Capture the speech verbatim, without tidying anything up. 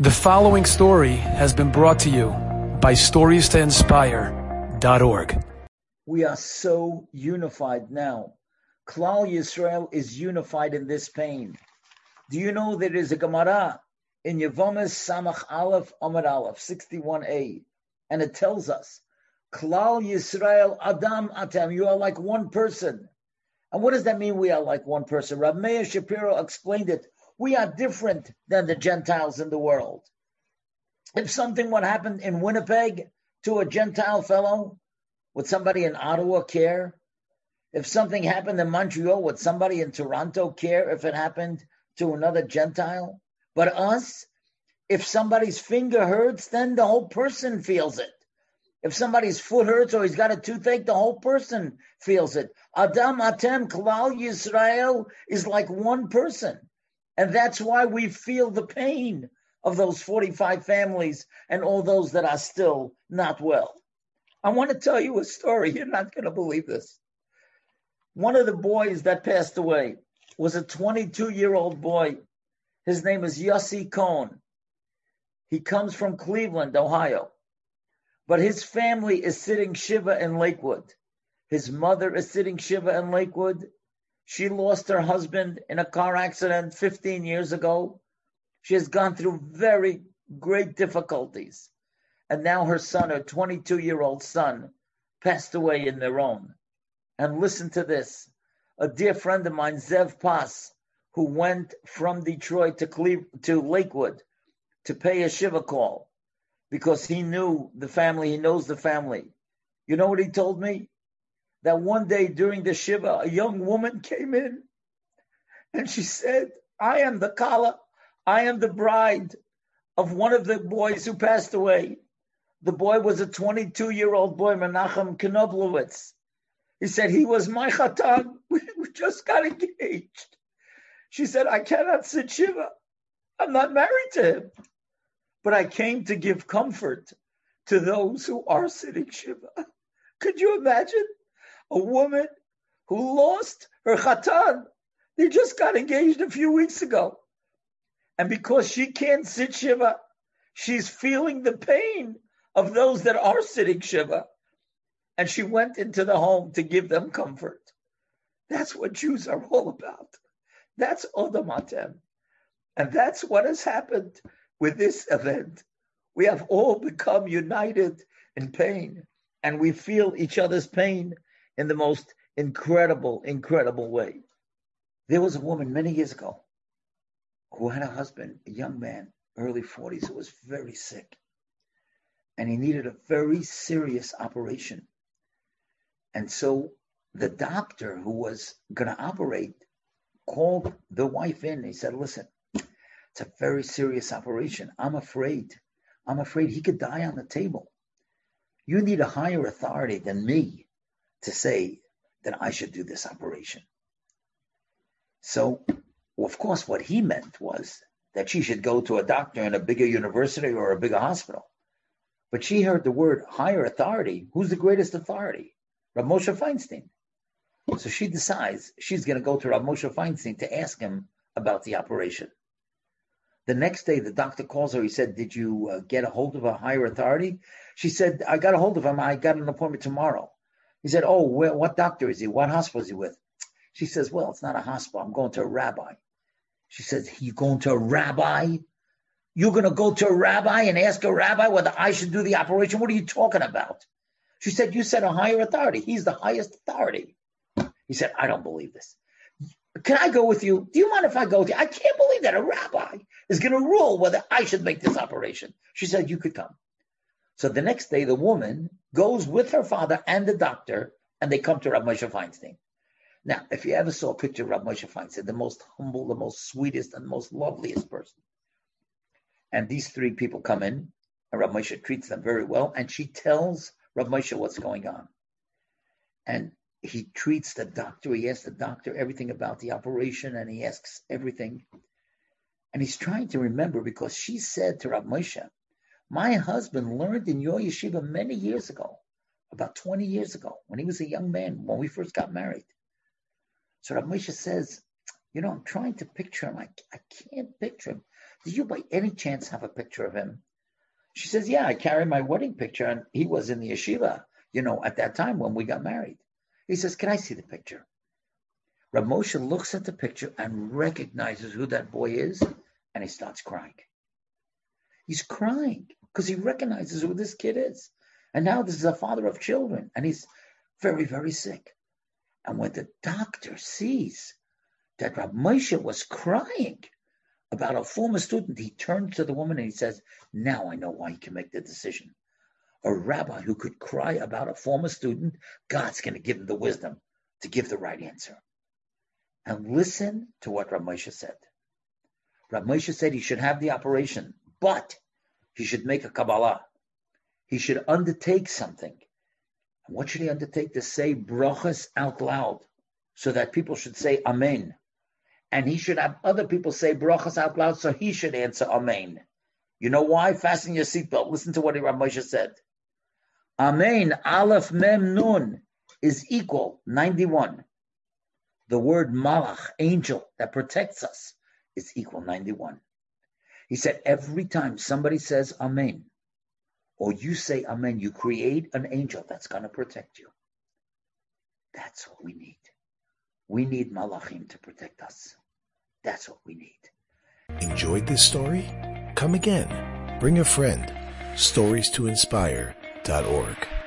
The following story has been brought to you by stories to inspire dot org. We are so unified now. Klal Yisrael is unified in this pain. Do you know there is a Gemara in Yevomos Samach Aleph Amar Aleph sixty-one A, and it tells us, Klal Yisrael Adam Atam, you are like one person. And what does that mean, we are like one person? Rabbi Meir Shapiro explained it. We are different than the Gentiles in the world. If something would happen in Winnipeg to a Gentile fellow, would somebody in Ottawa care? If something happened in Montreal, would somebody in Toronto care if it happened to another Gentile? But us, if somebody's finger hurts, then the whole person feels it. If somebody's foot hurts or he's got a toothache, the whole person feels it. Adam Atem, Klal Yisrael is like one person. And that's why we feel the pain of those forty-five families and all those that are still not well. I want to tell you a story. You're not going to believe this. One of the boys that passed away was a twenty-two-year-old boy. His name is Yossi Kohn. He comes from Cleveland, Ohio. But his family is sitting Shiva in Lakewood. His mother is sitting Shiva in Lakewood. She lost her husband in a car accident fifteen years ago. She has gone through very great difficulties. And now her son, her twenty-two-year-old son, passed away in their own. And listen to this. A dear friend of mine, Zev Pass, who went from Detroit to Cleveland, to Lakewood to pay a Shiva call because he knew the family, he knows the family. You know what he told me? That one day during the Shiva, a young woman came in and she said, I am the Kala, I am the bride of one of the boys who passed away. The boy was a twenty-two-year-old boy, Menachem Knoblowitz. He said, he was my Chatan. We just got engaged. She said, I cannot sit Shiva. I'm not married to him. But I came to give comfort to those who are sitting Shiva. Could you imagine? A woman who lost her chatan. They just got engaged a few weeks ago. And because she can't sit Shiva, she's feeling the pain of those that are sitting Shiva. And she went into the home to give them comfort. That's what Jews are all about. That's Adam Atem. And that's what has happened with this event. We have all become united in pain, and we feel each other's pain in the most incredible, incredible way. There was a woman many years ago who had a husband, a young man, early forties, who was very sick. And he needed a very serious operation. And so the doctor who was going to operate called the wife in. He said, listen, it's a very serious operation. I'm afraid. I'm afraid he could die on the table. You need a higher authority than me to say that I should do this operation. So, of course, what he meant was that she should go to a doctor in a bigger university or a bigger hospital. But she heard the word higher authority. Who's the greatest authority? Rav Moshe Feinstein. So she decides she's going to go to Rav Moshe Feinstein to ask him about the operation. The next day, the doctor calls her. He said, did you uh, get a hold of a higher authority? She said, I got a hold of him. I got an appointment tomorrow. He said, oh, where, what doctor is he? What hospital is he with? She says, well, it's not a hospital. I'm going to a rabbi. She says, you going to a rabbi? You're going to go to a rabbi and ask a rabbi whether I should do the operation? What are you talking about? She said, you said a higher authority. He's the highest authority. He said, I don't believe this. Can I go with you? Do you mind if I go with you? I can't believe that a rabbi is going to rule whether I should make this operation. She said, you could come. So the next day, the woman goes with her father and the doctor, and they come to Rav Moshe Feinstein. Now, if you ever saw a picture of Rav Moshe Feinstein, the most humble, the most sweetest, and most loveliest person. And these three people come in, and Rav Moshe treats them very well, and she tells Rav Moshe what's going on. And he treats the doctor, he asks the doctor everything about the operation, and he asks everything. And he's trying to remember, because she said to Rav Moshe, my husband learned in your yeshiva many years ago, about twenty years ago, when he was a young man, when we first got married. So Rav Moshe says, you know, I'm trying to picture him. I, I can't picture him. Did you by any chance have a picture of him? She says, yeah, I carry my wedding picture. And he was in the yeshiva, you know, at that time when we got married. He says, can I see the picture? Rav Moshe looks at the picture and recognizes who that boy is. And he starts crying. He's crying because he recognizes who this kid is. And now this is a father of children. And he's very, very sick. And when the doctor sees that Rav Moshe was crying about a former student, he turns to the woman and he says, now I know why he can make the decision. A rabbi who could cry about a former student, God's going to give him the wisdom to give the right answer. And listen to what Rav Moshe said. Rav Moshe said he should have the operation, but he should make a Kabbalah. He should undertake something. And what should he undertake? To say brachas out loud so that people should say amen. And he should have other people say brachas out loud so he should answer amen. You know why? Fasten your seatbelt. Listen to what Rav Moshe said. Amen, aleph mem nun, is equal ninety-one. The word malach, angel, that protects us, is equal ninety-one. He said every time somebody says amen, or you say amen, you create an angel that's going to protect you. That's what we need. We need malachim to protect us. That's what we need. Enjoyed this story? Come again. Bring a friend. stories to inspire dot org